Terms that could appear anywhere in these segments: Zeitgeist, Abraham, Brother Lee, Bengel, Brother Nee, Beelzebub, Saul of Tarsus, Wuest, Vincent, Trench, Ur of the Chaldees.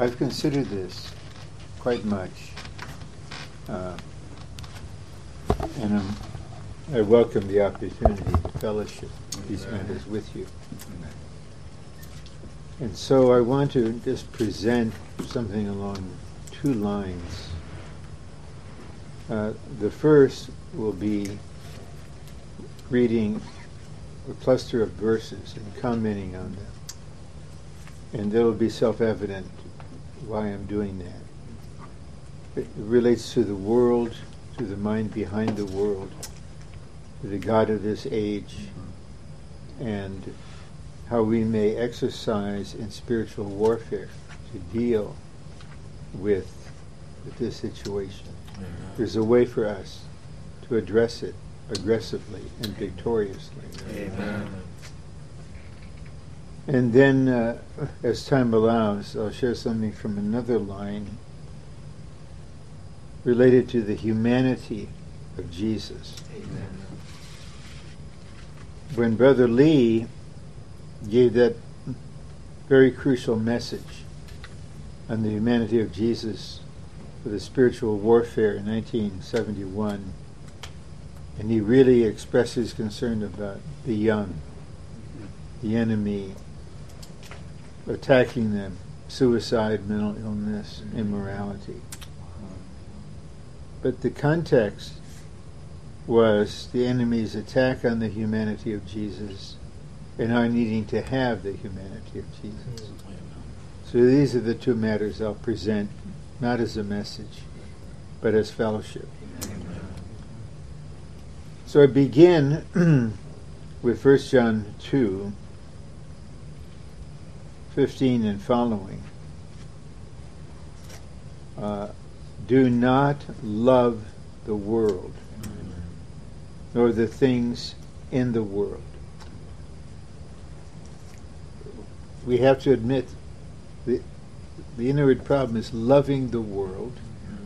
I've considered this quite much, and I welcome the opportunity to fellowship these matters with you. Amen. And so I want to just present something along two lines. The first will be reading a cluster of verses and commenting on them. And that will be self-evident why I'm doing that. It relates to the world, to the mind behind the world, to the God of this age, and how we may exercise in spiritual warfare to deal with this situation. Mm-hmm. There's a way for us to address it aggressively and victoriously. Amen. And then, as time allows, I'll share something from another line related to the humanity of Jesus. Amen. When Brother Lee gave that very crucial message on the humanity of Jesus for the spiritual warfare in 1971, and he really expressed his concern about the young, the enemy, attacking them, suicide, mental illness, immorality. But the context was the enemy's attack on the humanity of Jesus and our needing to have the humanity of Jesus. So these are the two matters I'll present, not as a message, but as fellowship. So I begin with 1 John 2, 15 and following. Do not love the world, nor the things in the world. We have to admit the inherent problem is loving the world,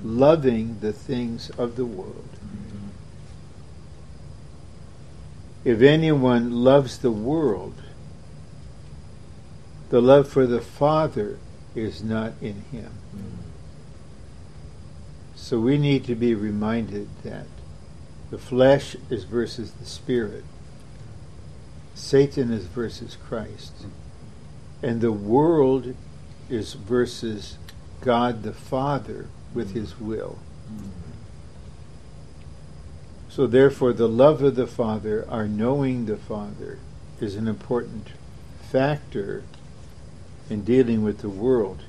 loving the things of the world. If anyone loves the world, the love for the Father is not in him. So we need to be reminded that the flesh is versus the spirit, Satan is versus Christ, and the world is versus God the Father with his will. So therefore, the love of the Father, our knowing the Father, is an important factor in dealing with the world.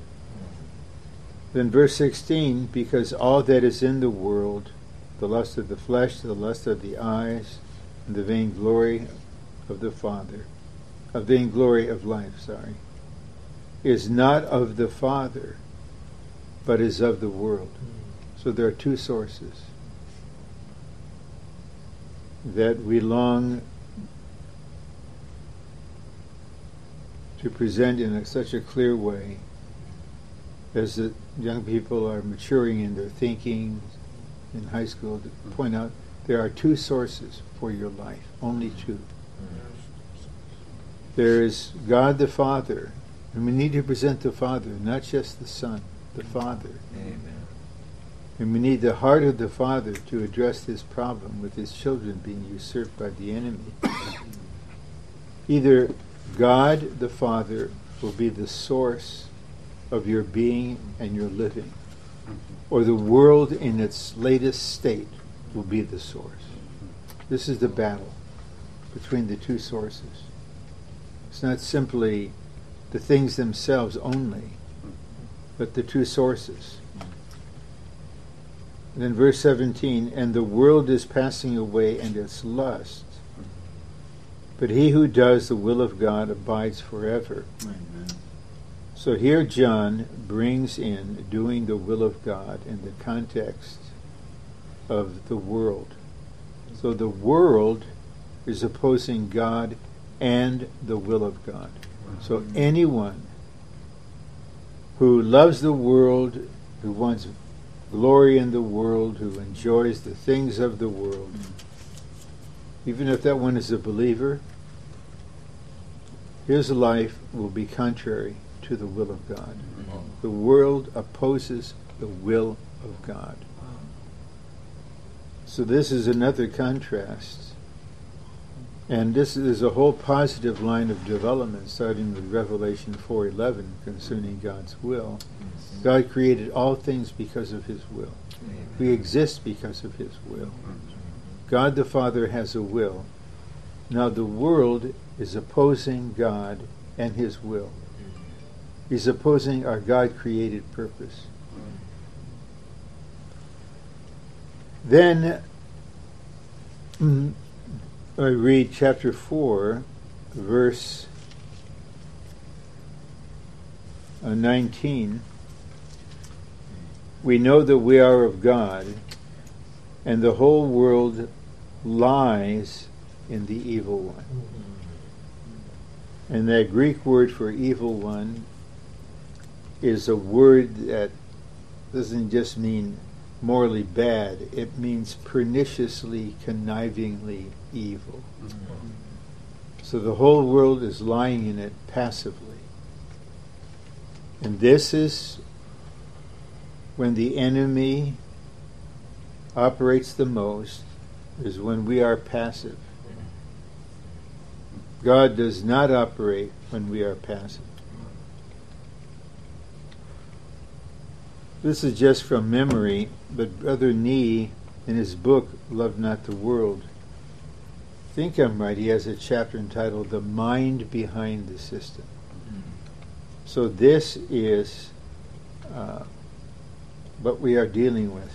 Then verse 16, because all that is in the world, the lust of the flesh, the lust of the eyes, and the vainglory of the Father, is not of the Father, but is of the world. So there are two sources that we long to present in such a clear way as the young people are maturing in their thinking in high school, to point out there are two sources for your life, only two. There is God the Father, and we need to present the Father, not just the Son, the Father. Amen. And we need the heart of the Father to address this problem with his children being usurped by the enemy. Either God the Father will be the source of your being and your living, or the world in its latest state will be the source. This is the battle between the two sources. It's not simply the things themselves only, but the two sources. And then verse 17, and the world is passing away and its lust, but he who does the will of God abides forever. Amen. So here John brings in doing the will of God in the context of the world. So the world is opposing God and the will of God. So anyone who loves the world, who wants glory in the world, who enjoys the things of the world, even if that one is a believer, his life will be contrary to the will of God. The world opposes the will of God. So this is another contrast. And this is a whole positive line of development, starting with Revelation 4:11 concerning God's will. Yes. God created all things because of His will. Amen. We exist because of His will. God the Father has a will. Now the world is opposing God and His will. He's opposing our God-created purpose. Then I read chapter 4, verse 19. We know that we are of God, and the whole world lies in the evil one. And that Greek word for evil one is a word that doesn't just mean morally bad, it means perniciously, connivingly evil. Mm-hmm. So the whole world is lying in it passively. And this is when the enemy operates the most, is when we are passive. God does not operate when we are passive. This is just from memory, but Brother Nee, in his book, Love Not the World, I think I'm right, he has a chapter entitled The Mind Behind the System. So this is what we are dealing with.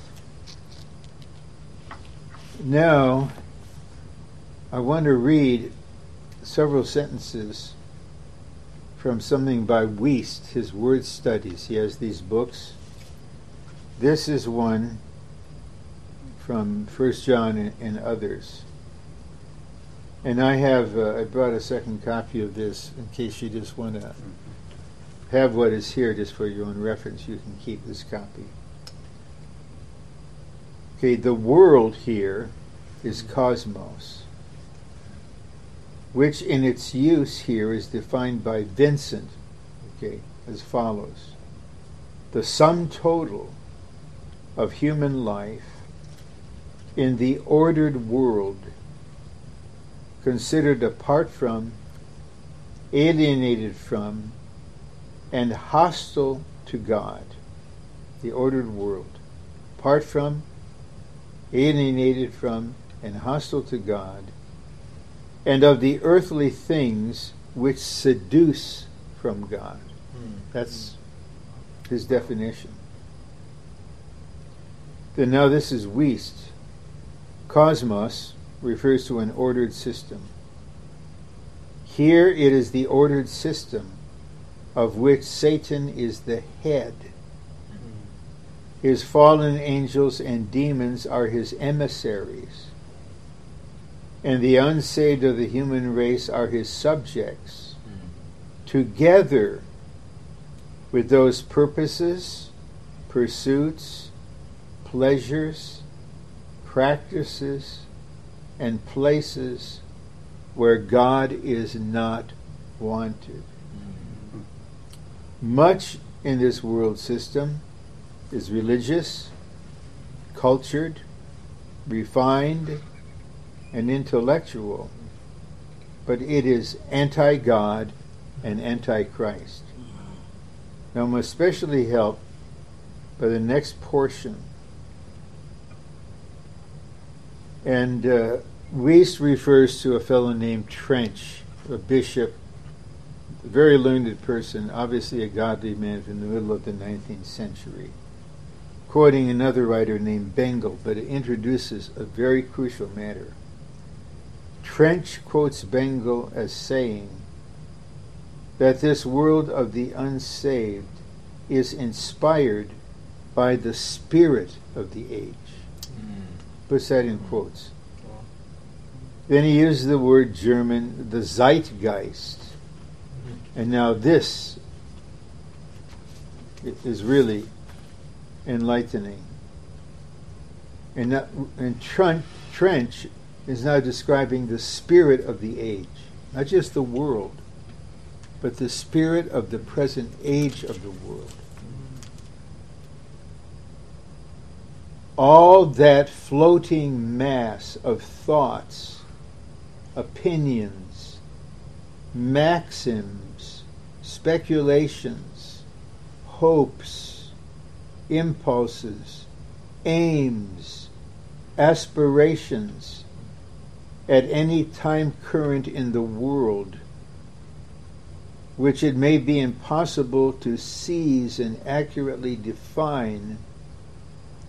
Now, I want to read several sentences from something by Wuest, his word studies. He has these books. This is one from 1 John and others. And I have, I brought a second copy of this in case you just want to have what is here just for your own reference. You can keep this copy. Okay, the world here is cosmos, which in its use here is defined by Vincent, okay, as follows. The sum total of human life in the ordered world, considered apart from, alienated from, and hostile to God. The ordered world, apart from, alienated from, and hostile to God, and of the earthly things which seduce from God. That's his definition. And now this is Wuest. Cosmos refers to an ordered system. Here it is the ordered system of which Satan is the head. His fallen angels and demons are his emissaries, and the unsaved of the human race are his subjects, together with those purposes, pursuits, pleasures, practices, and places where God is not wanted. Much in this world system is religious, cultured, refined, and intellectual, but it is anti-God and anti-Christ. Now I'm especially helped by the next portion. And Wuest refers to a fellow named Trench, a bishop, a very learned person, obviously a godly man from the middle of the 19th century, quoting another writer named Bengel, but it introduces a very crucial matter. Trench quotes Bengel as saying that this world of the unsaved is inspired by the spirit of the age. Puts that in quotes. Then he uses the word German, the Zeitgeist. And now this is really enlightening. And, Trench is now describing the spirit of the age, not just the world. but the spirit of the present age of the world. All that floating mass of thoughts, opinions, maxims, speculations, hopes, impulses, aims, aspirations at any time current in the world, which it may be impossible to seize and accurately define,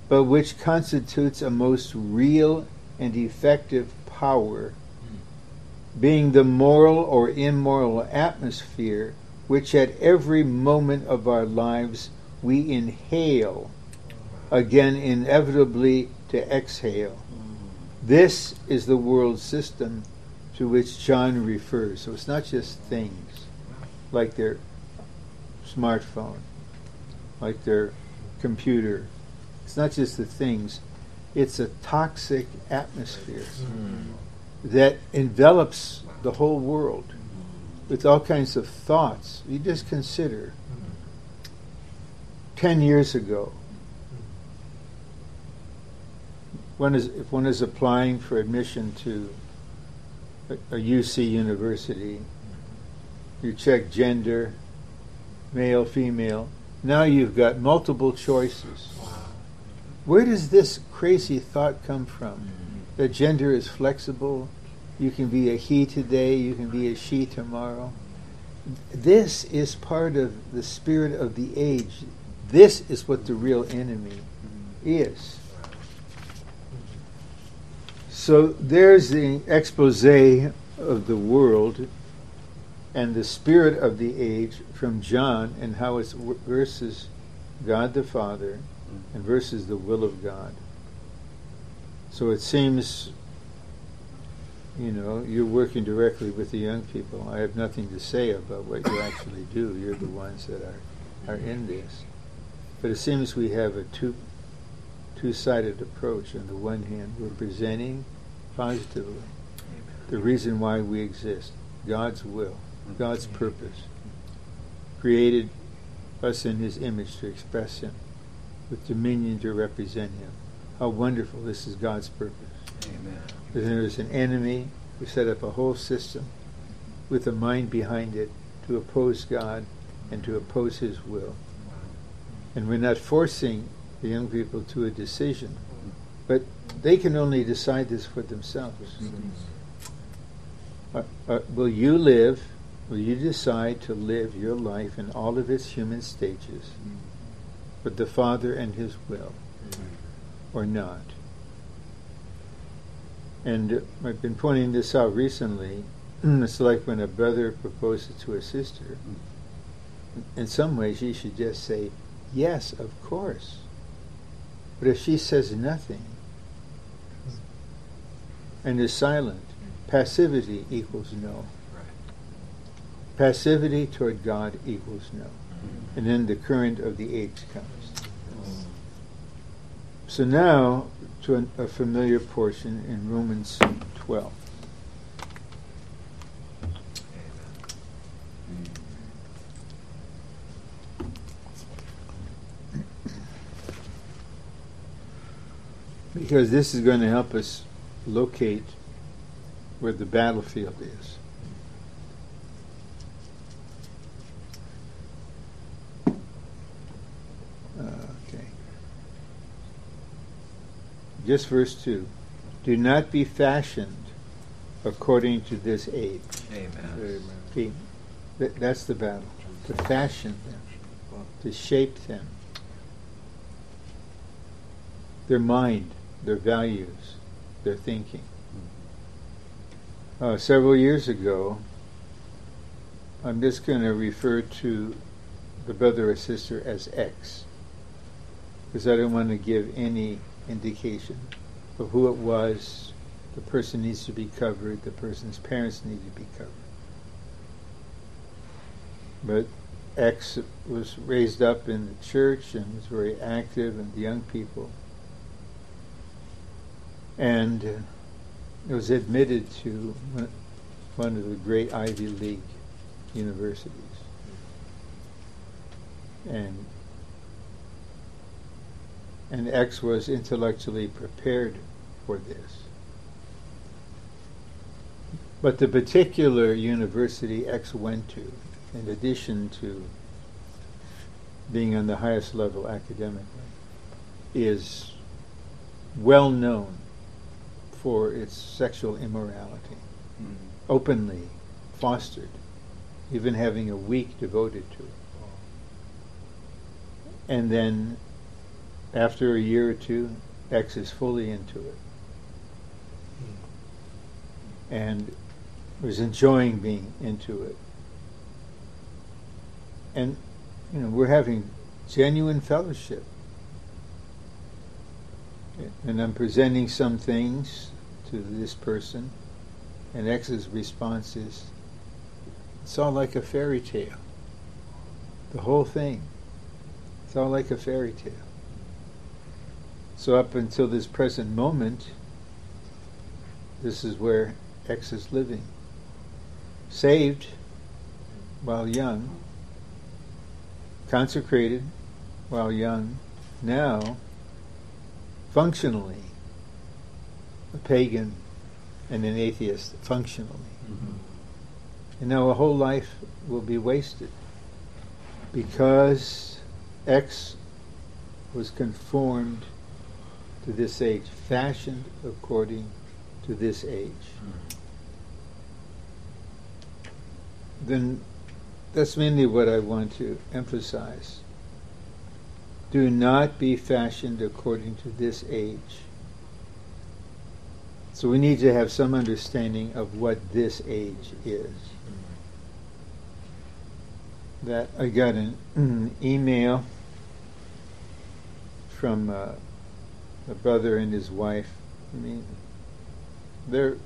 but which constitutes a most real and effective power, being the moral or immoral atmosphere which at every moment of our lives we inhale, again inevitably to exhale. This is the world system to which John refers. So it's not just things, like their smartphone, like their computer. It's not just the things, it's a toxic atmosphere that envelops the whole world with all kinds of thoughts. You just consider 10 years ago, if one is applying for admission to a UC university, you check gender, male, female. Now you've got multiple choices. Where does this crazy thought come from? That gender is flexible. You can be a he today, you can be a she tomorrow. This is part of the spirit of the age. This is what the real enemy is. So there's the exposé of the world and the spirit of the age from John, and how it's versus God the Father and versus the will of God. So it seems, you know, you're working directly with the young people. I have nothing to say about what you actually do. You're the ones that are in this. But it seems we have a two-sided approach. On the one hand, we're presenting positively the reason why we exist, God's will, God's purpose, created us in His image to express Him, with dominion to represent Him. How wonderful, this is God's purpose. Amen. Then there's an enemy who set up a whole system with a mind behind it to oppose God and to oppose His will. And we're not forcing the young people to a decision, but they can only decide this for themselves. Will you live, will you decide to live your life in all of its human stages with the Father and His will, or not? And I've been pointing this out recently. It's like when a brother proposes to a sister. In some ways, you should just say, yes, of course. But if she says nothing and is silent, passivity equals no. Passivity toward God equals no. And then the current of the age comes. So now to a familiar portion in Romans 12. Because this is going to help us locate where the battlefield is. Just verse 2. Do not be fashioned according to this age. Amen. See, that's the battle. To fashion them. To shape them. Their mind, their values, their thinking. Several years ago, I'm just going to refer to the brother or sister as X, because I don't want to give any indication of who it was. The person needs to be covered, the person's parents need to be covered. But X was raised up in the church and was very active in the young people, and was admitted to one of the great Ivy League universities. And X was intellectually prepared for this. But the particular university X went to, in addition to being on the highest level academically, is well known for its sexual immorality, openly fostered, even having a week devoted to it. And then, after a year or two, X is fully into it and was enjoying being into it. And, you know, we're having genuine fellowship. And I'm presenting some things to this person, and X's response is, it's all like a fairy tale. The whole thing. It's all like a fairy tale. So up until this present moment, this is where X is living. Saved while young, consecrated while young, now functionally a pagan and an atheist, functionally. And now a whole life will be wasted because X was conformed to this age, fashioned according to this age. Then that's mainly what I want to emphasize. Do not be fashioned according to this age. So we need to have some understanding of what this age is. That I got an email from a brother and his wife. I mean, they're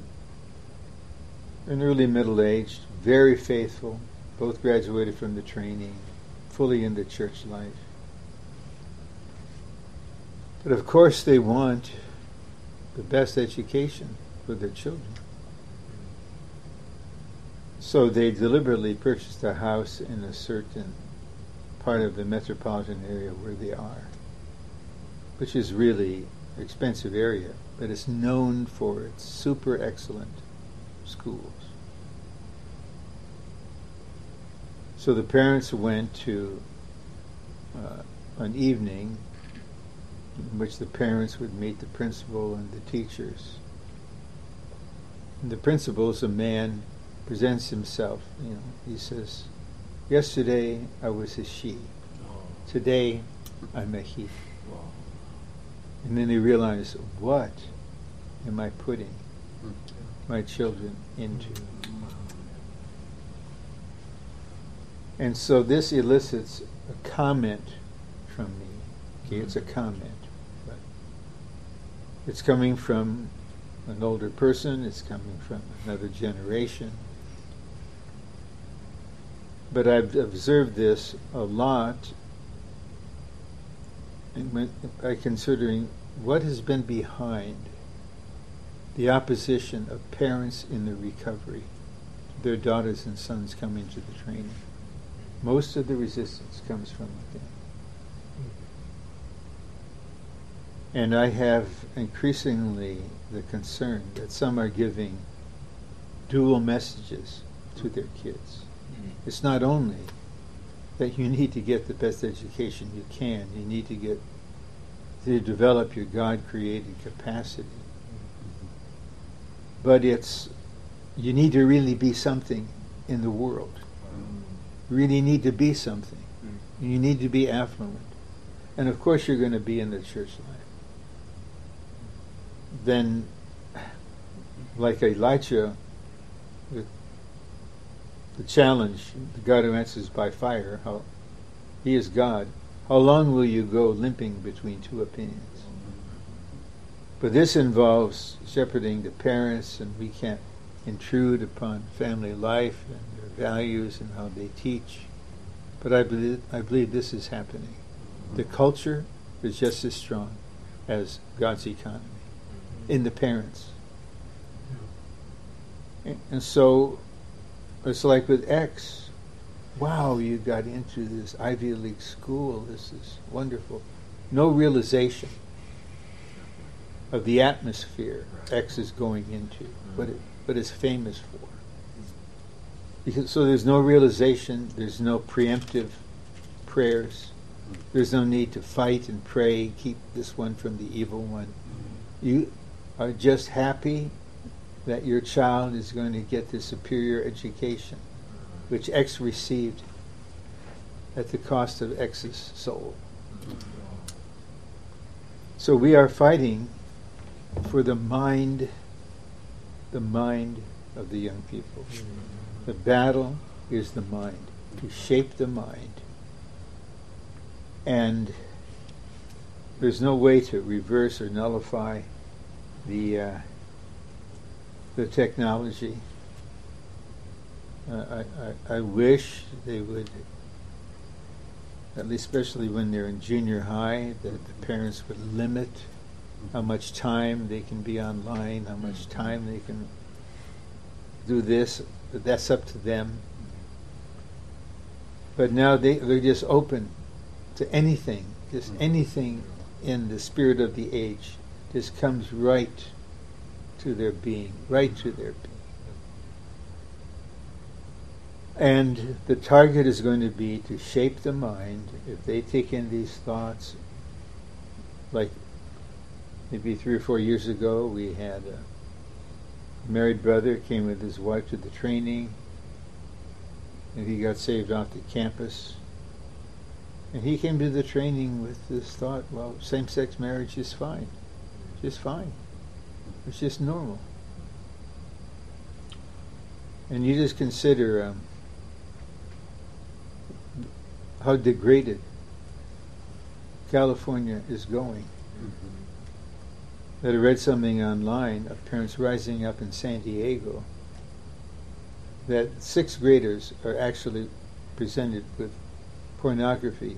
in early middle age, very faithful, both graduated from the training, fully into church life. But of course they want the best education for their children. So they deliberately purchased a house in a certain part of the metropolitan area where they are, which is really an expensive area, but it's known for its super excellent schools. So the parents went to an evening in which the parents would meet the principal and the teachers. And the principal is a man, presents himself. You know, he says, "Yesterday I was a she. Today I'm a he." And then they realize, what am I putting my children into? And so this elicits a comment from me. Okay, it's a comment. But it's coming from an older person, it's coming from another generation. But I've observed this a lot by considering what has been behind the opposition of parents in the recovery, their daughters and sons coming to the training. Most of the resistance comes from within. And I have increasingly the concern that some are giving dual messages to their kids. It's not only that you need to get the best education you can, you need to get to develop your God-created capacity, but it's you need to really be something in the world. You really need to be something. You need to be affluent. And of course you're going to be in the church life. Then, like Elijah, the challenge, the God who answers by fire, how he is God, how long will you go limping between two opinions? But this involves shepherding the parents, and we can't intrude upon family life and their values and how they teach. But I believe this is happening. The culture is just as strong as God's economy in the parents. And so it's like with X, wow, you got into this Ivy League school, this is wonderful. No realization of the atmosphere X is going into, but it's famous for. Because, so there's no realization, there's no preemptive prayers, there's no need to fight and pray, keep this one from the evil one. You are just happy that your child is going to get the superior education, which X received at the cost of X's soul. So we are fighting for the mind of the young people. The battle is the mind, to shape the mind. And there's no way to reverse or nullify the technology. I wish they would, at least especially when they're in junior high, that the parents would limit how much time they can be online, how much time they can do this. But that's up to them. But now they're just open to anything, just anything in the spirit of the age. Just comes right to their being, right to their being. And the target is going to be to shape the mind. If they take in these thoughts, like maybe 3 or 4 years ago, we had a married brother came with his wife to the training, and he got saved off the campus. And he came to the training with this thought, well, same-sex marriage is fine. Just fine. It's just normal. And you just consider how degraded California is going. That I read something online of parents rising up in San Diego that 6th graders are actually presented with pornography,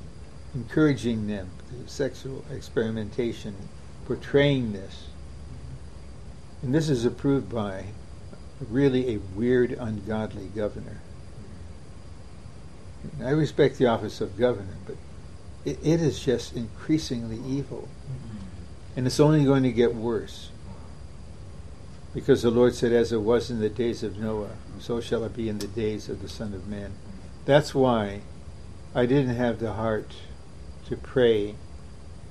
encouraging them to sexual experimentation, portraying this. And this is approved by really a weird, ungodly governor. I respect the office of governor, but it is just increasingly evil. And it's only going to get worse. Because the Lord said, as it was in the days of Noah, so shall it be in the days of the Son of Man. That's why I didn't have the heart to pray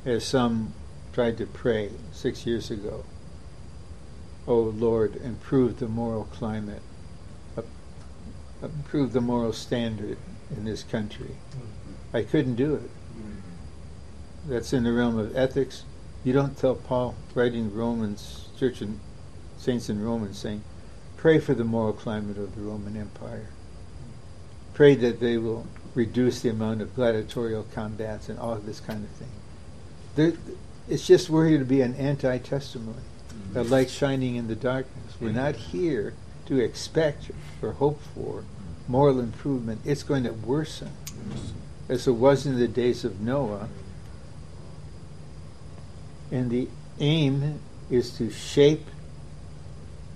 as some tried to pray 6 years ago. Oh Lord, improve the moral climate, improve the moral standard in this country. I couldn't do it. That's in the realm of ethics. You don't tell Paul, writing Romans, church and saints in Romans, saying, pray for the moral climate of the Roman Empire. Pray that they will reduce the amount of gladiatorial combats and all of this kind of thing. It's just worthy to be an anti-testimony. A light shining in the darkness. We're not here to expect or hope for moral improvement. It's going to worsen, as it was in the days of Noah. And the aim is to shape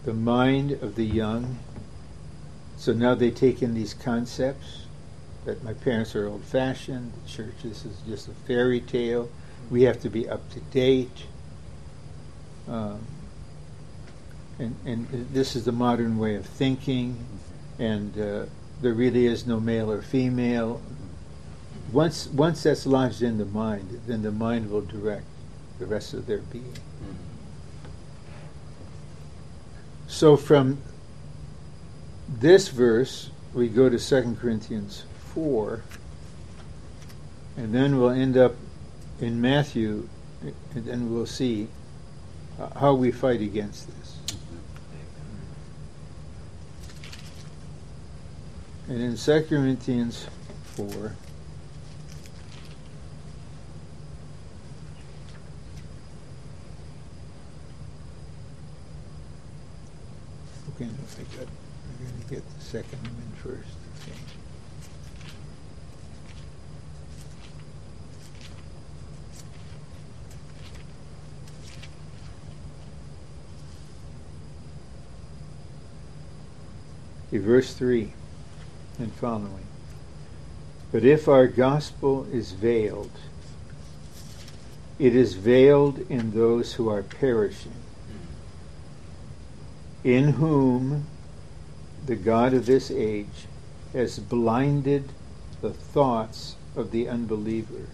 the mind of the young. So now they take in these concepts that my parents are old-fashioned, the church, this is just a fairy tale, we have to be up to date. And this is the modern way of thinking, and there really is no male or female. Once that's lodged in the mind, then the mind will direct the rest of their being. So from this verse, we go to 2 Corinthians 4, and then we'll end up in Matthew, and then we'll see how we fight against this. And in 2 Corinthians 4, okay, we're going to get the second one first. Okay. Verse 3 and following. But if our gospel is veiled, it is veiled in those who are perishing, in whom the God of this age has blinded the thoughts of the unbelievers,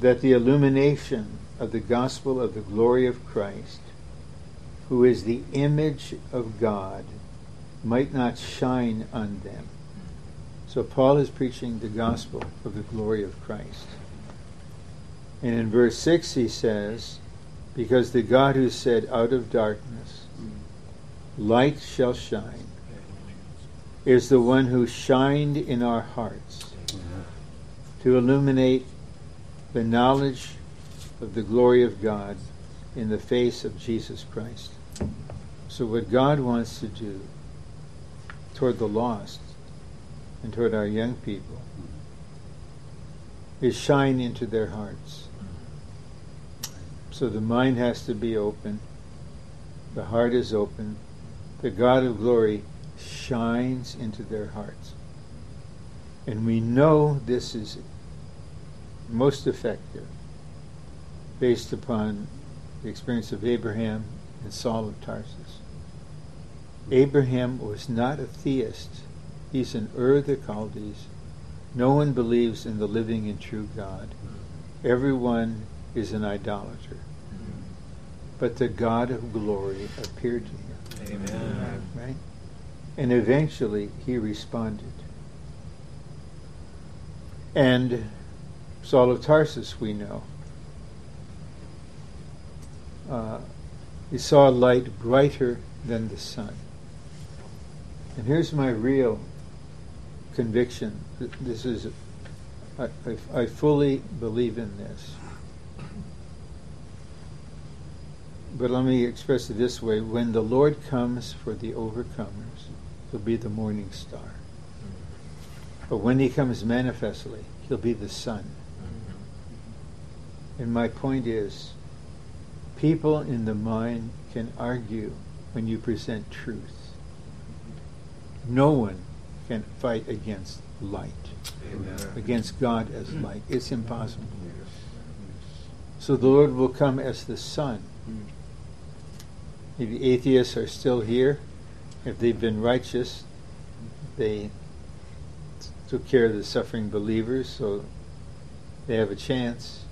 that the illumination of the gospel of the glory of Christ, who is the image of God, might not shine on them. So Paul is preaching the gospel of the glory of Christ. And in verse 6 he says, because the God who said, out of darkness light shall shine, is the one who shined in our hearts to illuminate the knowledge of the glory of God in the face of Jesus Christ. So what God wants to do toward the lost and toward our young people is shine into their hearts. So the mind has to be open, the heart is open, the God of glory shines into their hearts. And we know this is most effective based upon the experience of Abraham and Saul of Tarsus. Abraham was not a theist. He's an Ur of the Chaldees. No one believes in the living and true God. Everyone is an idolater. But the God of glory appeared to him. Amen. Right? And eventually he responded. And Saul of Tarsus, we know, he saw a light brighter than the sun. And here's my real conviction. This is, I fully believe in this. But let me express it this way. When the Lord comes for the overcomers, he'll be the morning star. But when he comes manifestly, he'll be the sun. And my point is, people in the mind can argue when you present truth. No one can fight against light. Amen. Against God as light. It's impossible. So the Lord will come as the sun. If the atheists are still here, if they've been righteous, they took care of the suffering believers, so they have a chance.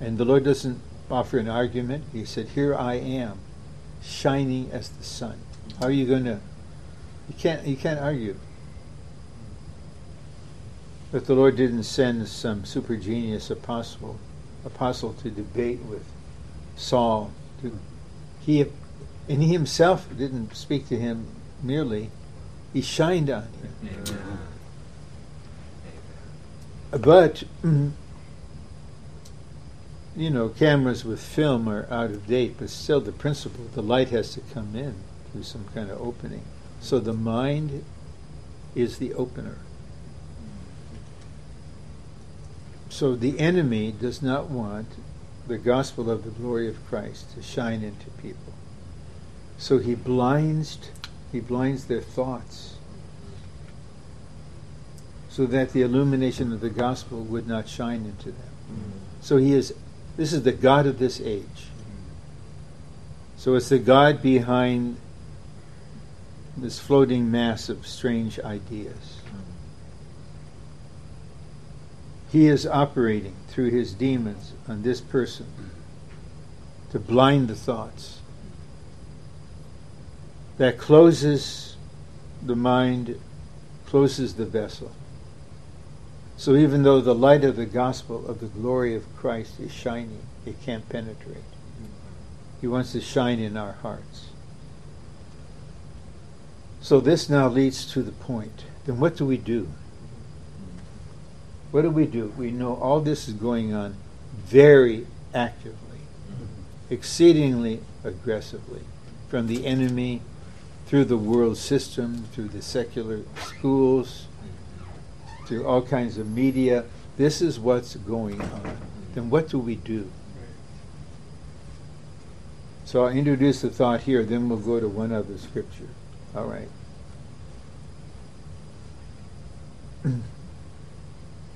And the Lord doesn't offer an argument. He said, here I am, shining as the sun. How are you going to? You can't argue. But the Lord didn't send some super genius apostle to debate with Saul. He himself didn't speak to him merely. He shined on him. Amen. But, you know, cameras with film are out of date, but still the principle, the light has to come in through some kind of opening. So the mind is the opener. So the enemy does not want the gospel of the glory of Christ to shine into people. So he blinds their thoughts so that the illumination of the gospel would not shine into them. So this is the God of this age. So it's the God behind this floating mass of strange ideas. He is operating through his demons on this person to blind the thoughts. That closes the mind, closes the vessel. So even though the light of the gospel of the glory of Christ is shining, it can't penetrate. He wants to shine in our hearts. So this now leads to the point. Then what do we do? What do? We know all this is going on very actively, exceedingly aggressively, from the enemy, through the world system, through the secular schools, through all kinds of media. This is what's going on. Then what do we do? So I'll introduce the thought here, then we'll go to one other scripture. All right.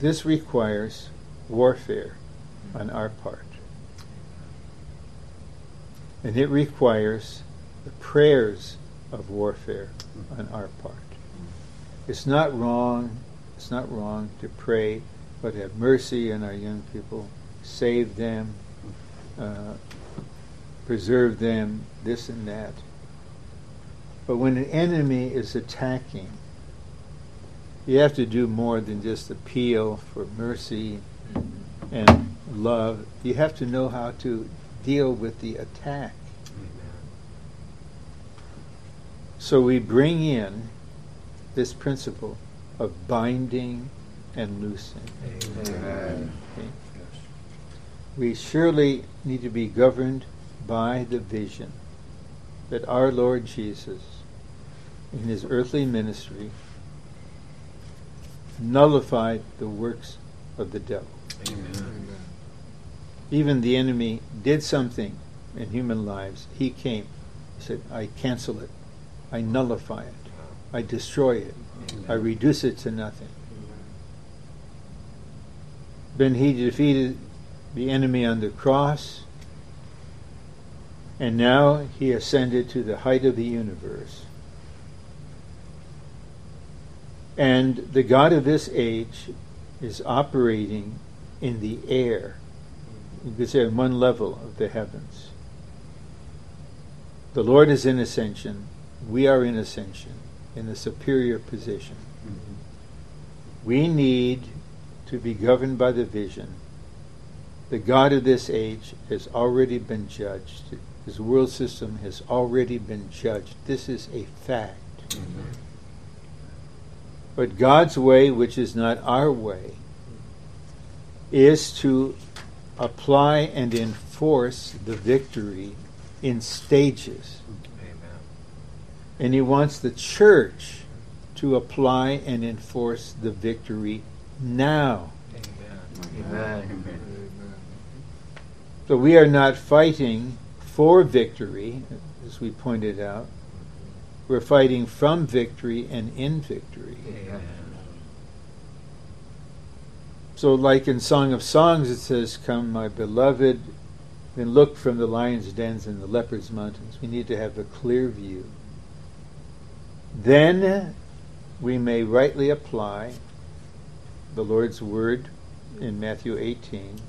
This requires warfare on our part. And it requires the prayers of warfare on our part. It's not wrong to pray, but have mercy on our young people, save them, preserve them, this and that. But when an enemy is attacking, you have to do more than just appeal for mercy and love. You have to know how to deal with the attack. So we bring in this principle of binding and loosing. Amen. Okay. We surely need to be governed by the vision that our Lord Jesus, in his earthly ministry, nullified the works of the devil. Amen. Amen. Even the enemy did something in human lives. He came, he said, I cancel it, I nullify it, I destroy it, Amen. I reduce it to nothing. Then he defeated the enemy on the cross, and now he ascended to the height of the universe. And the God of this age is operating in the air. You could say on one level of the heavens. The Lord is in ascension. We are in ascension, in a superior position. Mm-hmm. We need to be governed by the vision. The God of this age has already been judged. His world system has already been judged. This is a fact. Mm-hmm. But God's way, which is not our way, is to apply and enforce the victory in stages. Amen. And he wants the church to apply and enforce the victory now. Amen. Amen. Amen. So we are not fighting for victory, as we pointed out. We're fighting from victory and in victory. Amen. So like in Song of Songs it says, come my beloved, then look from the lion's dens and the leopard's mountains. We need to have a clear view. Then we may rightly apply the Lord's word in Matthew 18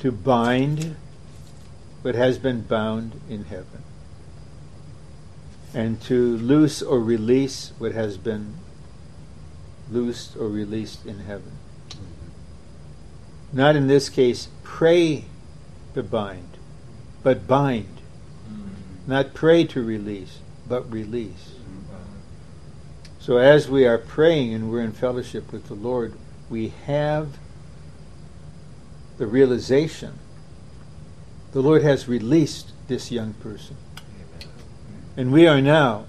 to bind what has been bound in heaven, and to loose or release what has been loosed or released in heaven. Mm-hmm. Not in this case pray to bind, but bind. Mm-hmm. Not pray to release, but release. Mm-hmm. So as we are praying and we're in fellowship with the Lord, we have the realization the Lord has released this young person. And we are now,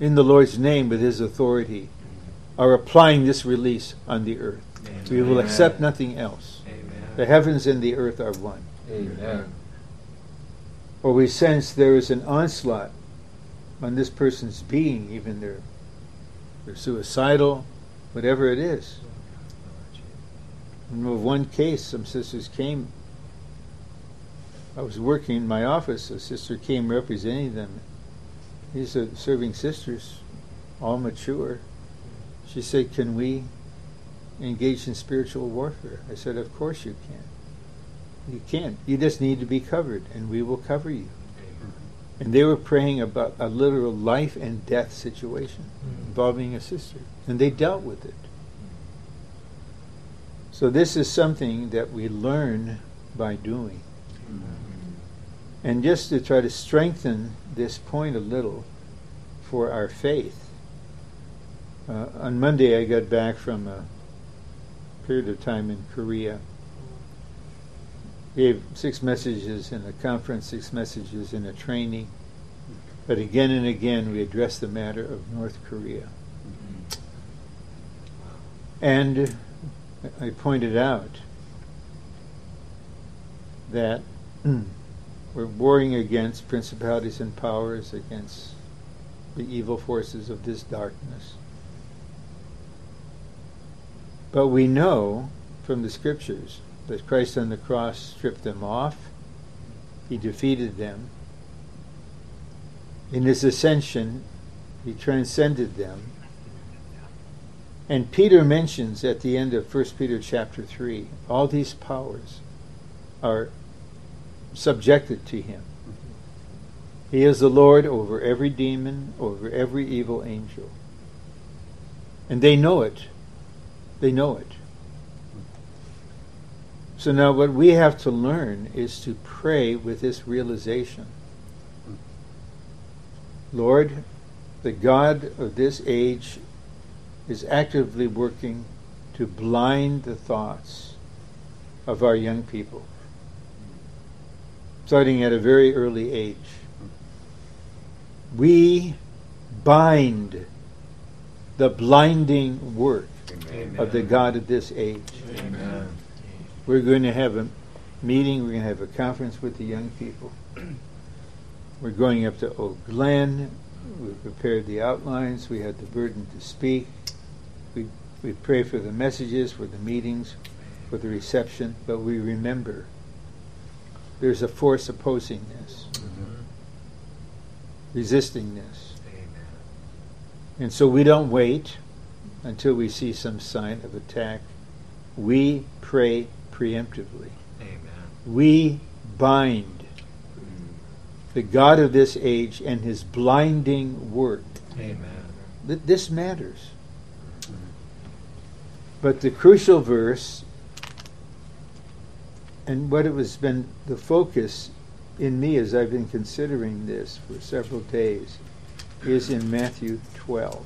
in the Lord's name, with his authority, are applying this release on the earth. Amen. We will accept nothing else. Amen. The heavens and the earth are one. Amen. Or we sense there is an onslaught on this person's being, even they're suicidal, whatever it is. In one case, some sisters came. I was working in my office. A sister came representing them. These are serving sisters, all mature. She said, can we engage in spiritual warfare? I said, of course you can. You can. You just need to be covered, and we will cover you. Amen. And they were praying about a literal life and death situation involving a sister, and they dealt with it. So this is something that we learn by doing. And just to try to strengthen this point a little for our faith, on Monday I got back from a period of time in Korea. Gave 6 messages in a conference, 6 messages in a training. But again and again we addressed the matter of North Korea. And I pointed out that we're warring against principalities and powers, against the evil forces of this darkness. But we know from the scriptures that Christ on the cross stripped them off. He defeated them. In his ascension, he transcended them. And Peter mentions at the end of 1 Peter chapter 3, all these powers are subjected to him. He is the Lord over every demon, over every evil angel. And they know it. They know it. So now what we have to learn is to pray with this realization. Lord, the God of this age is actively working to blind the thoughts of our young people, starting at a very early age. We bind the blinding work Amen. Of the God of this age. Amen. We're going to have a meeting, we're going to have a conference with the young people. We're going up to Oak Glen, we prepared the outlines, we had the burden to speak. We pray for the messages, for the meetings, for the reception, but we remember there's a force opposing this, mm-hmm. resisting this. Amen. And so we don't wait until we see some sign of attack. We pray preemptively. Amen. We bind mm-hmm. the God of this age and his blinding work. Amen. This matters. But the crucial verse, and what it has been the focus in me as I've been considering this for several days, is in Matthew 12.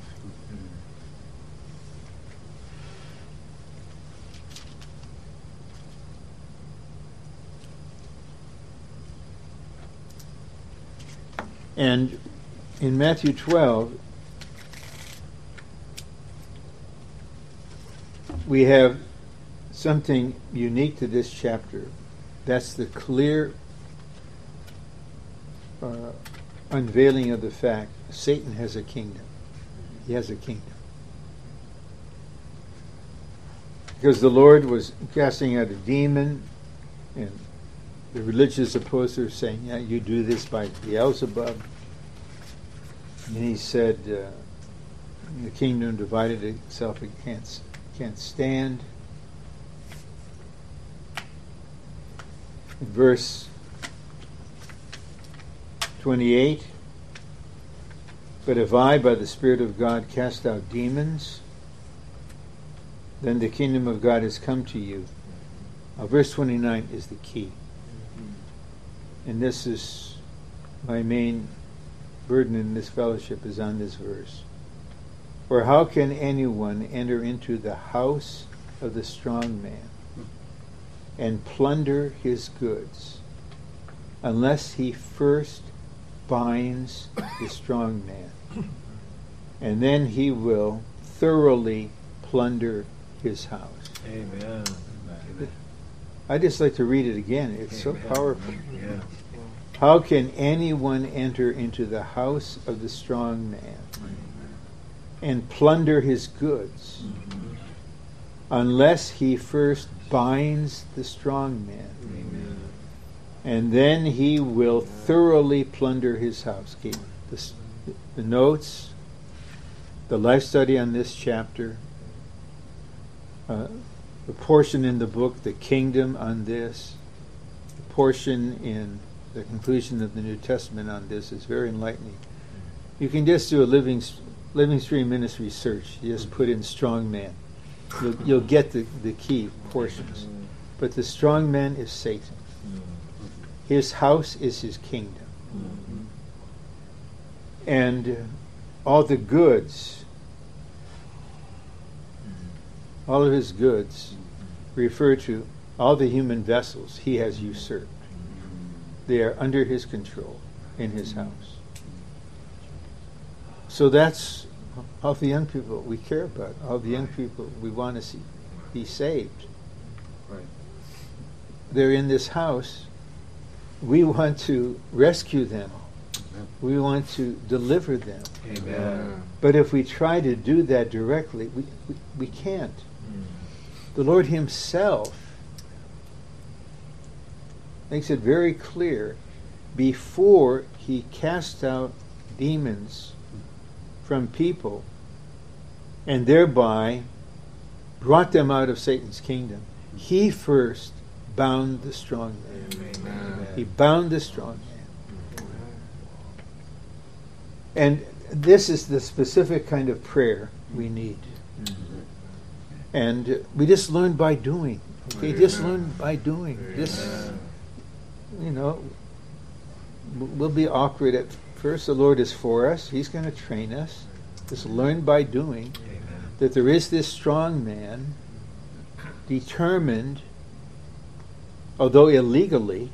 And in Matthew 12, we have something unique to this chapter. That's the clear unveiling of the fact Satan has a kingdom. He has a kingdom. Because the Lord was casting out a demon, and the religious opposers saying, yeah, you do this by Beelzebub. And he said, the kingdom divided itself against can't stand. In verse 28, but if I by the Spirit of God cast out demons, then the kingdom of God has come to you. Now verse 29 is the key. And this is my main burden in this fellowship, is on this verse. For how can anyone enter into the house of the strong man and plunder his goods unless he first binds the strong man, and then he will thoroughly plunder his house? Amen. I just like to read it again. It's Amen. So powerful. Yeah. How can anyone enter into the house of the strong man and plunder his goods mm-hmm. unless he first binds the strong man? Amen. And then he will thoroughly plunder his house. Okay. The notes, the life study on this chapter, the portion in the book, the kingdom on this, the portion in the conclusion of the New Testament on this is very enlightening. You can just do a Living Stream Ministry search. You just put in strong man. You'll get the key portions. But the strong man is Satan. His house is his kingdom. And all the goods, all of his goods, refer to all the human vessels he has usurped. They are under his control in his house. So that's all the young people we care about, all the young people we want to see be saved. Right. They're in this house. We want to rescue them. Amen. We want to deliver them. Amen. But if we try to do that directly, we can't. Mm. The Lord himself makes it very clear before he casts out demons from people and thereby brought them out of Satan's kingdom, he first bound the strong man. Amen. He bound the strong man. And this is the specific kind of prayer we need. Mm-hmm. And we just learn by doing. Okay, Amen. Just learn by doing. Amen. Just, you know, we'll be awkward at first. The Lord is for us. He's going to train us. Just learn by doing. Amen. That there is this strong man determined, although illegally,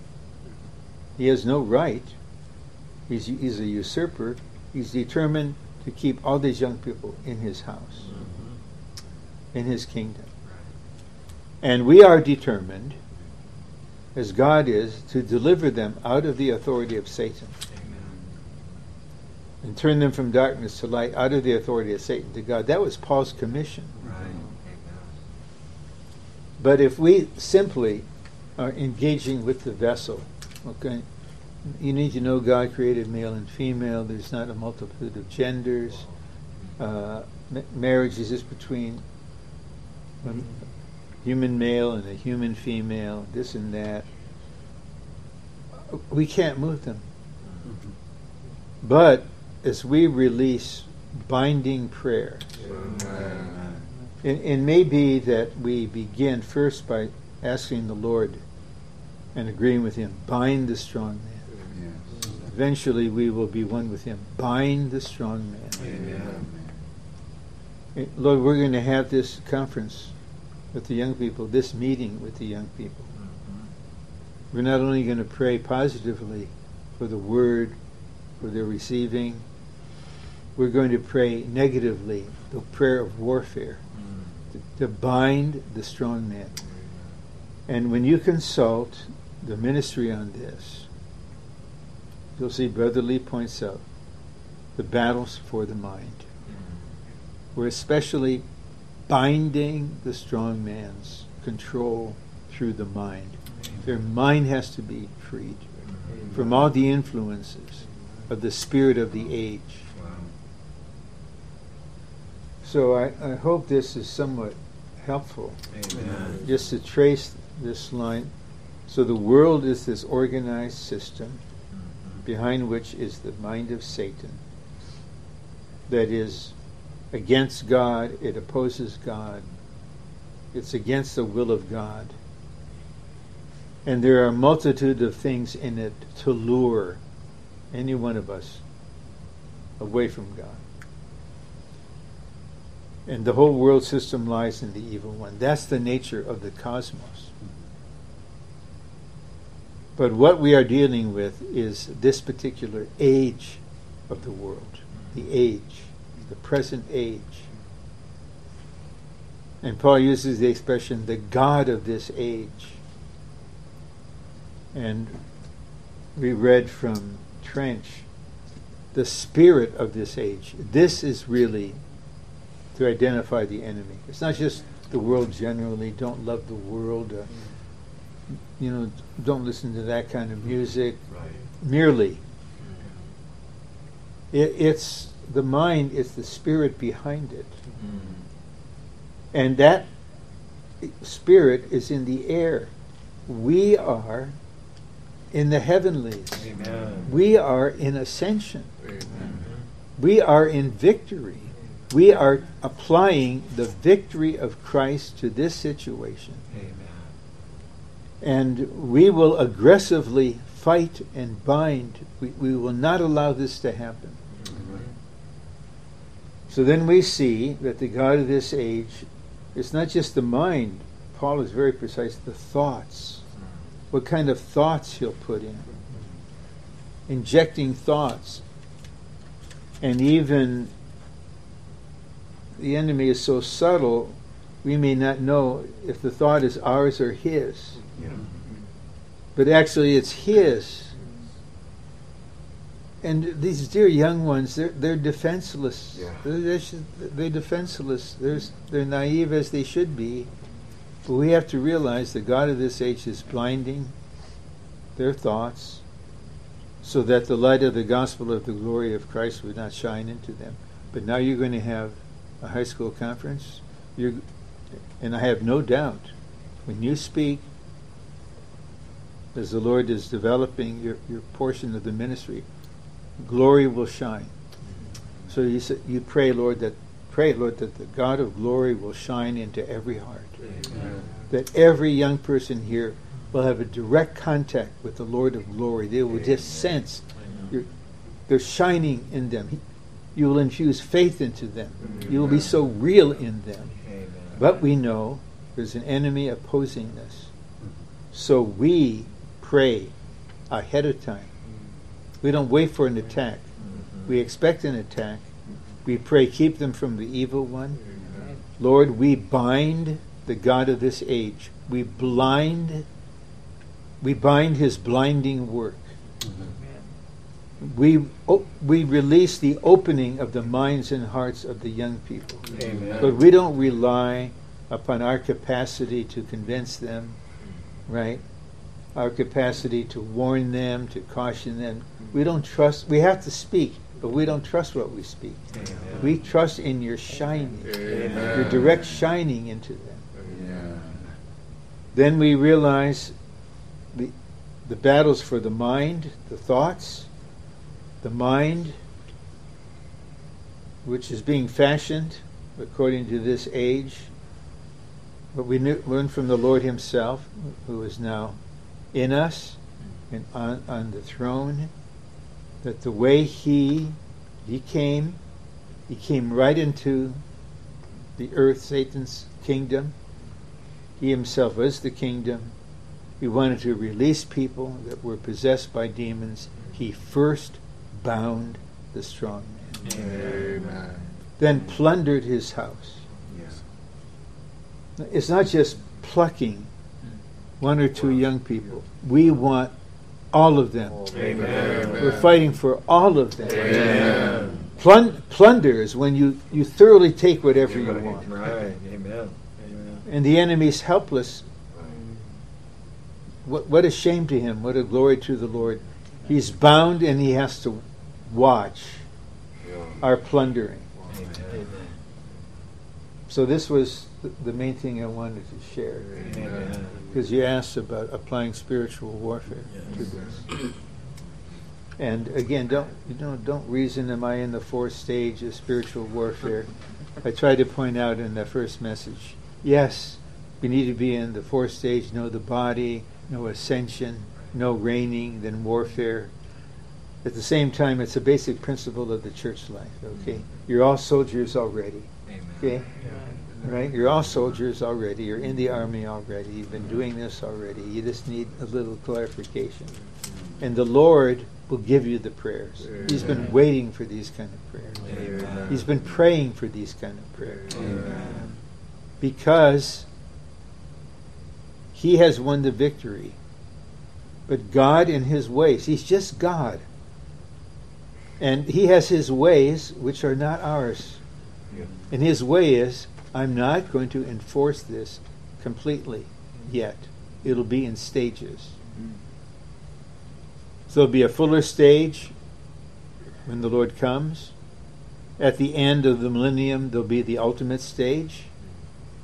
he has no right. He's a usurper. He's determined to keep all these young people in his house, in his kingdom. And we are determined, as God is, to deliver them out of the authority of Satan. Amen. And turn them from darkness to light, out of the authority of Satan to God. That was Paul's commission. Right. But if we simply are engaging with the vessel, okay, you need to know God created male and female. There's not a multitude of genders. Marriage is just between a human male and a human female, this and that. We can't move them. But as we release binding prayer, it may be that we begin first by asking the Lord and agreeing with him, bind the strong man. Yes. Eventually we will be one with him. Bind the strong man. Amen. Lord, we're going to have this conference with the young people, this meeting with the young people. Mm-hmm. We're not only going to pray positively for the word, for their receiving, we're going to pray negatively, the prayer of warfare, to bind the strong man. And when you consult the ministry on this, you'll see Brother Lee points out the battles for the mind. We're especially binding the strong man's control through the mind. Amen. Their mind has to be freed, Amen, from all the influences of the spirit of the age. Wow. So I hope this is somewhat helpful. Amen. Just to trace this line. So the world is this organized system, mm-hmm, behind which is the mind of Satan that is against God. It opposes God. It's against the will of God. And there are a multitude of things in it to lure any one of us away from God. And the whole world system lies in the evil one. That's the nature of the cosmos. But what we are dealing with is this particular age of the world, the present age. And Paul uses the expression, the God of this age. And we read from Trench, the spirit of this age. This is really to identify the enemy. It's not just the world generally. Don't love the world. You know, don't listen to that kind of music. Right. Merely. It's the mind, is the spirit behind it. Mm-hmm. And that spirit is in the air. We are in the heavenlies. Amen. We are in ascension. Amen. We are in victory. We are applying the victory of Christ to this situation. Amen. And we will aggressively fight and bind. We will not allow this to happen. So then we see that the God of this age, it's not just the mind. Paul is very precise, the thoughts. What kind of thoughts he'll put in. Injecting thoughts. And even the enemy is so subtle, we may not know if the thought is ours or his. Yeah. But actually it's his. And these dear young ones, they're defenseless. Yeah. They're defenseless. They're naive as they should be. But we have to realize the God of this age is blinding their thoughts so that the light of the gospel of the glory of Christ would not shine into them. But now you're going to have a high school conference. And I have no doubt, when you speak, as the Lord is developing your portion of the ministry, glory will shine. So you pray, Lord, that the God of glory will shine into every heart. Amen. That every young person here will have a direct contact with the Lord of glory. They will just sense they're shining in them. You will infuse faith into them. Amen. You will be so real in them. Amen. But we know there's an enemy opposing this. So we pray ahead of time. We don't wait for an attack. We expect an attack. We pray, keep them from the evil one. Amen. Lord, we bind the God of this age. We bind his blinding work. Amen. We release the opening of the minds and hearts of the young people. Amen. But we don't rely upon our capacity to convince them, right? Our capacity to warn them, to caution them. We don't trust. We have to speak. But we don't trust what we speak. Amen. We trust in your shining, Amen. Your direct shining into them. Amen. Then we realize the battles for the mind, the thoughts, the mind, which is being fashioned according to this age. But we learn from the Lord himself, who is now in us and on the throne, that the way he came right into the earth, Satan's kingdom. He himself was the kingdom. He wanted to release people that were possessed by demons. He first bound the strong man. Amen. Then plundered his house. Yes. It's not just plucking one or two young people. We want all of them. Amen. We're fighting for all of them. Amen. Plunder is when you thoroughly take whatever you want. Right. Amen. And the enemy's helpless. What a shame to him. What a glory to the Lord. He's bound and he has to watch our plundering. Amen. So this was the main thing I wanted to share. Amen. Because you asked about applying spiritual warfare to this, and again, don't reason. Am I in the fourth stage of spiritual warfare? I tried to point out in the first message. Yes, we need to be in the fourth stage. Know the body, know ascension, know reigning, then warfare. At the same time, it's a basic principle of the church life. Okay, you're all soldiers already. Okay. Right? You're all soldiers already. You're in the army already. You've been doing this already. You just need a little clarification. And the Lord will give you the prayers. Amen. He's been waiting for these kind of prayers. Amen. He's been praying for these kind of prayers. Amen. Because he has won the victory. But God in his ways, he's just God. And he has his ways, which are not ours. Yeah. And his way is, I'm not going to enforce this completely yet. It'll be in stages. So it'll be a fuller stage when the Lord comes. At the end of the millennium, there'll be the ultimate stage.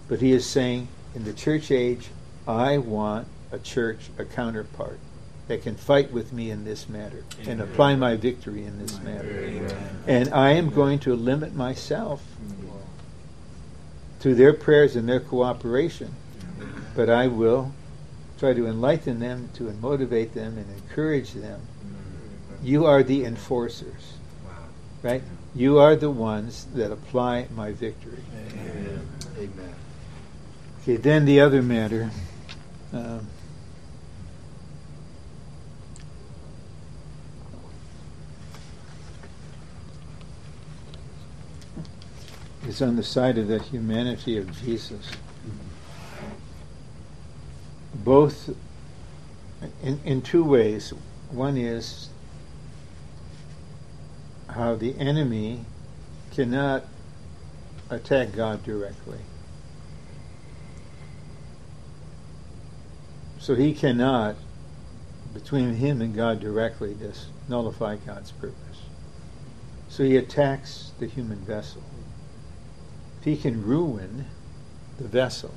But he is saying, in the church age, I want a church, a counterpart, that can fight with me in this matter and apply my victory in this matter. And I am going to limit myself through their prayers and their cooperation. But I will try to enlighten them, to motivate them, and encourage them. You are the enforcers. Right? You are the ones that apply my victory. Amen. Amen. Okay, then the other matter. Is on the side of the humanity of Jesus. Both in two ways. One is how the enemy cannot attack God directly. So he cannot, between him and God directly, just nullify God's purpose. So he attacks the human vessel. If he can ruin the vessel,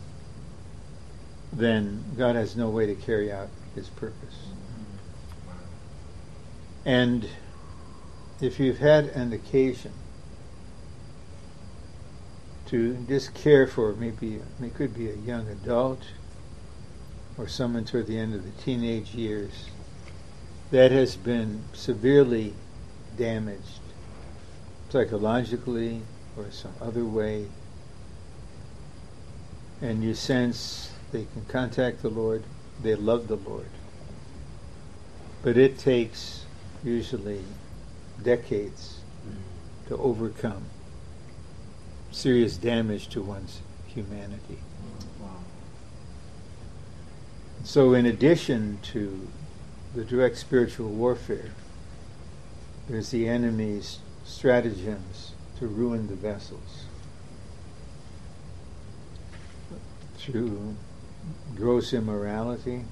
then God has no way to carry out his purpose. And if you've had an occasion to just care for maybe, it could be a young adult or someone toward the end of the teenage years, that has been severely damaged psychologically or some other way, and you sense they can contact the Lord, they love the Lord. But it takes usually decades to overcome serious damage to one's humanity. Wow. So in addition to the direct spiritual warfare, there's the enemy's stratagems to ruin the vessels through gross immorality,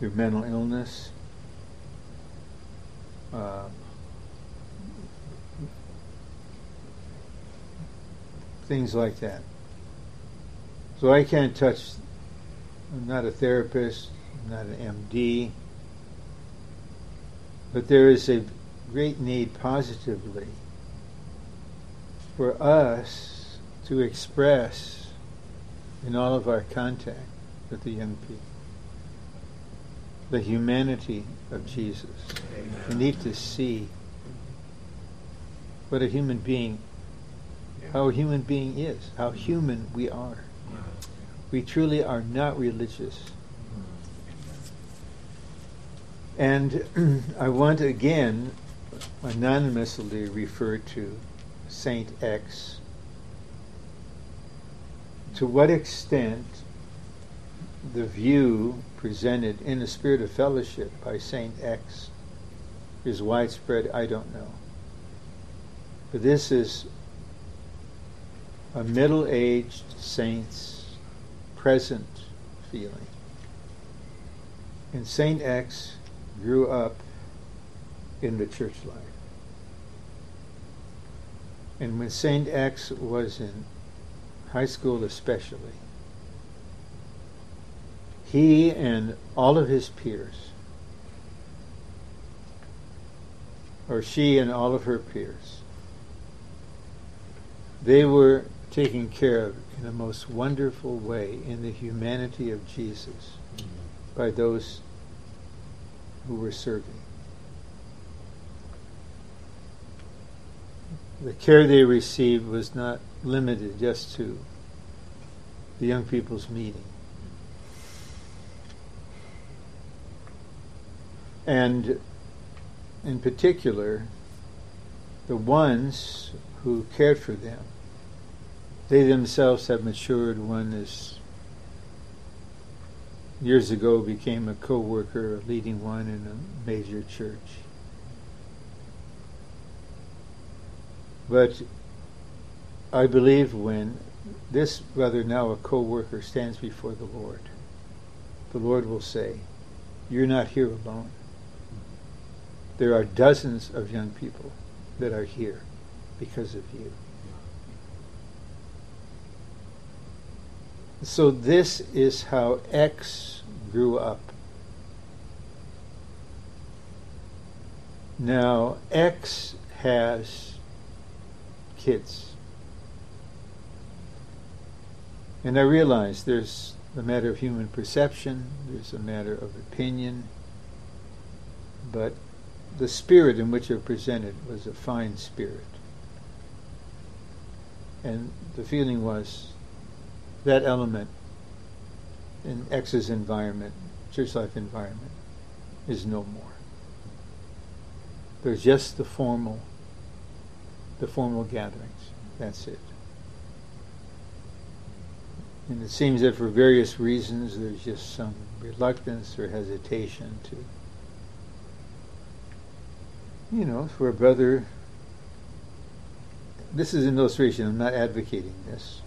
through mental illness, things like that. So I can't touch, I'm not a therapist, I'm not an MD, but there is a great need positively for us to express in all of our contact with the young people the humanity of Jesus. Amen. We need to see what a human being, how a human being is, how human we are. We truly are not religious. And I want again anonymously refer to Saint X. To what extent the view presented in the spirit of fellowship by Saint X is widespread, I don't know. But this is a middle-aged saint's present feeling. And Saint X grew up in the church life. And when Saint X was in high school especially, he and all of his peers, or she and all of her peers, they were taken care of in the most wonderful way in the humanity of Jesus by those who were serving. The care they received was not limited just to the young people's meeting. And in particular, the ones who cared for them, they themselves have matured. One is, years ago, became a co-worker, a leading one in a major church. But I believe when this brother, now a co-worker, stands before the Lord will say, "You're not here alone. There are dozens of young people that are here because of you." So this is how X grew up. Now, X has kids. And I realize there's the matter of human perception, there's a matter of opinion, but the spirit in which it presented was a fine spirit. And the feeling was that element in X's environment, church life environment, is no more. There's just the formal gatherings. That's it. And it seems that for various reasons there's just some reluctance or hesitation to, you know, for a brother, this is an illustration, I'm not advocating this.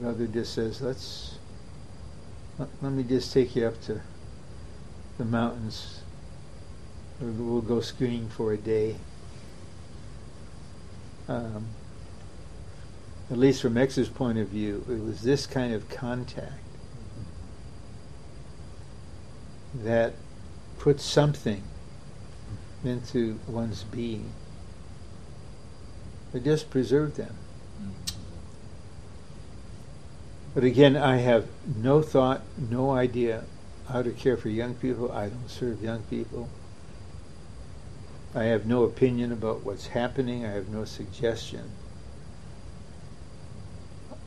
Brother just says, let's Let me just take you up to the mountains. We'll go skiing for a day. At least from X's point of view, it was this kind of contact that puts something into one's being. It just preserved them. But again, I have no thought, no idea how to care for young people. I don't serve young people. I have no opinion about what's happening. I have no suggestion.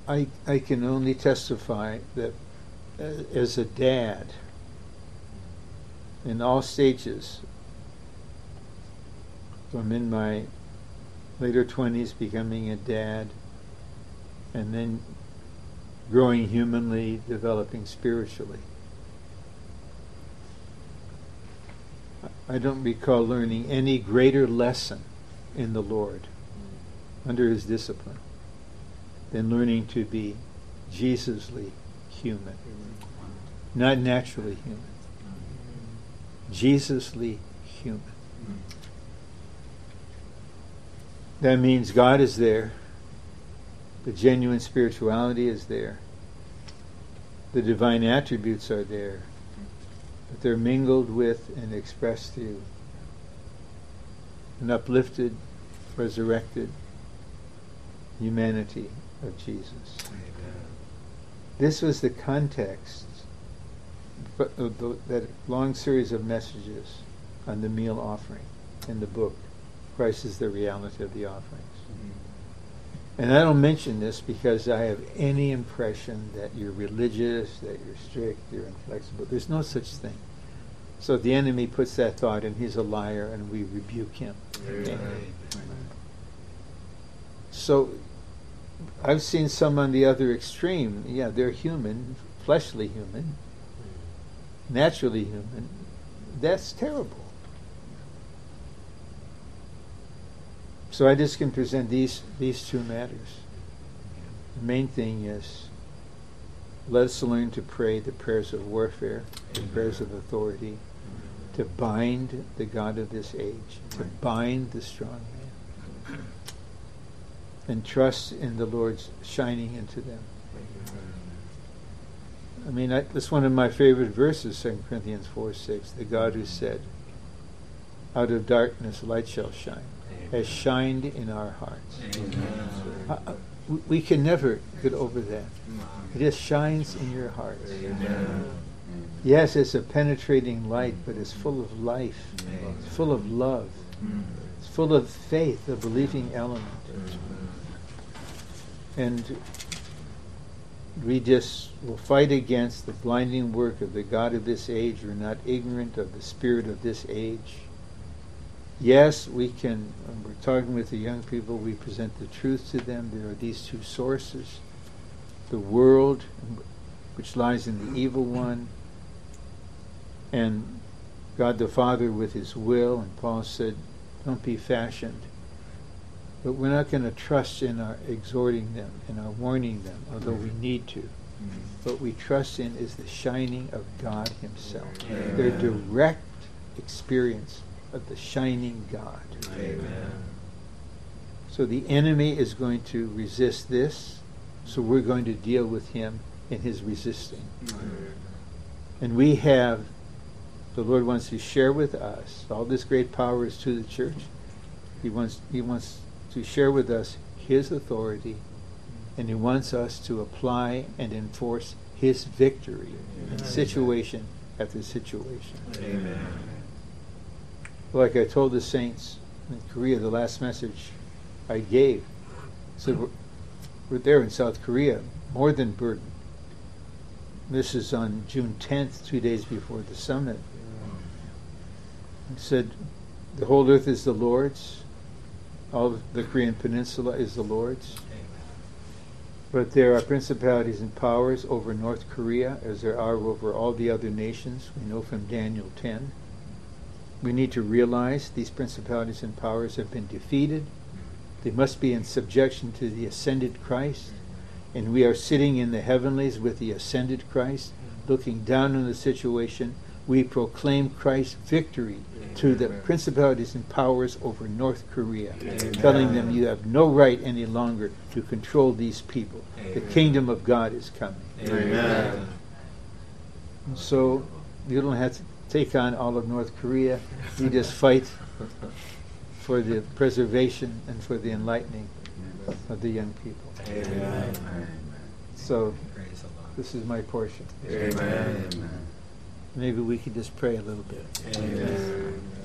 I can only testify that as a dad, in all stages, from in my later 20s becoming a dad, and then growing humanly, developing spiritually, I don't recall learning any greater lesson in the Lord under His discipline than learning to be Jesusly human. Not naturally human. Jesusly human. That means God is there. The genuine spirituality is there. The divine attributes are there. But they're mingled with and expressed through an uplifted, resurrected humanity of Jesus. Amen. This was the context of that long series of messages on the meal offering in the book, Christ is the Reality of the Offerings. Mm-hmm. And I don't mention this because I have any impression that you're religious, that you're strict, you're inflexible. There's no such thing. So the enemy puts that thought, and he's a liar, and we rebuke him. Amen. Amen. Amen. So I've seen some on the other extreme. Yeah, they're human, fleshly human, naturally human. That's terrible. So I just can present these two matters. The main thing is, let us learn to pray the prayers of warfare, the prayers of authority, to bind the god of this age, to bind the strong man, and trust in the Lord's shining into them. I mean, that's one of my favorite verses, 2 Corinthians 4:6. The God who said, out of darkness light shall shine, has shined in our hearts. We can never get over that. It just shines in your heart. Yes, it's a penetrating light, but it's full of life. It's full of love. It's full of faith, a believing element. And we just will fight against the blinding work of the god of this age. We're not ignorant of the spirit of this age. Yes, we can, when we're talking with the young people, we present the truth to them. There are these two sources: the world, which lies in the evil one, and God the Father with His will. And Paul said, don't be fashioned. But we're not going to trust in our exhorting them, in our warning them, although we need to. What we trust in is the shining of God Himself. Amen. Their direct experience of the shining God. Amen. So the enemy is going to resist this, so we're going to deal with him in his resisting. Amen. And we have, the Lord wants to share with us, all this great power is to the church. He wants to share with us His authority, and He wants us to apply and enforce His victory. Amen. In situation after situation. Amen. Like I told the saints in Korea, the last message I gave, so we're there in South Korea, more than burdened. This is on June 10th, 2 days before the summit. It said, the whole earth is the Lord's. All of the Korean peninsula is the Lord's. Amen. But there are principalities and powers over North Korea, as there are over all the other nations. We know from Daniel 10. We need to realize these principalities and powers have been defeated. They must be in subjection to the ascended Christ. And we are sitting in the heavenlies with the ascended Christ. looking down on the situation, we proclaim Christ's victory to the principalities and powers over North Korea, telling them you have no right any longer to control these people. The kingdom of God is coming. Amen. So you don't have to take on all of North Korea. You just fight for the preservation and for the enlightening of the young people. Amen. So this is my portion. Amen. Maybe we could just pray a little bit. Amen. Amen.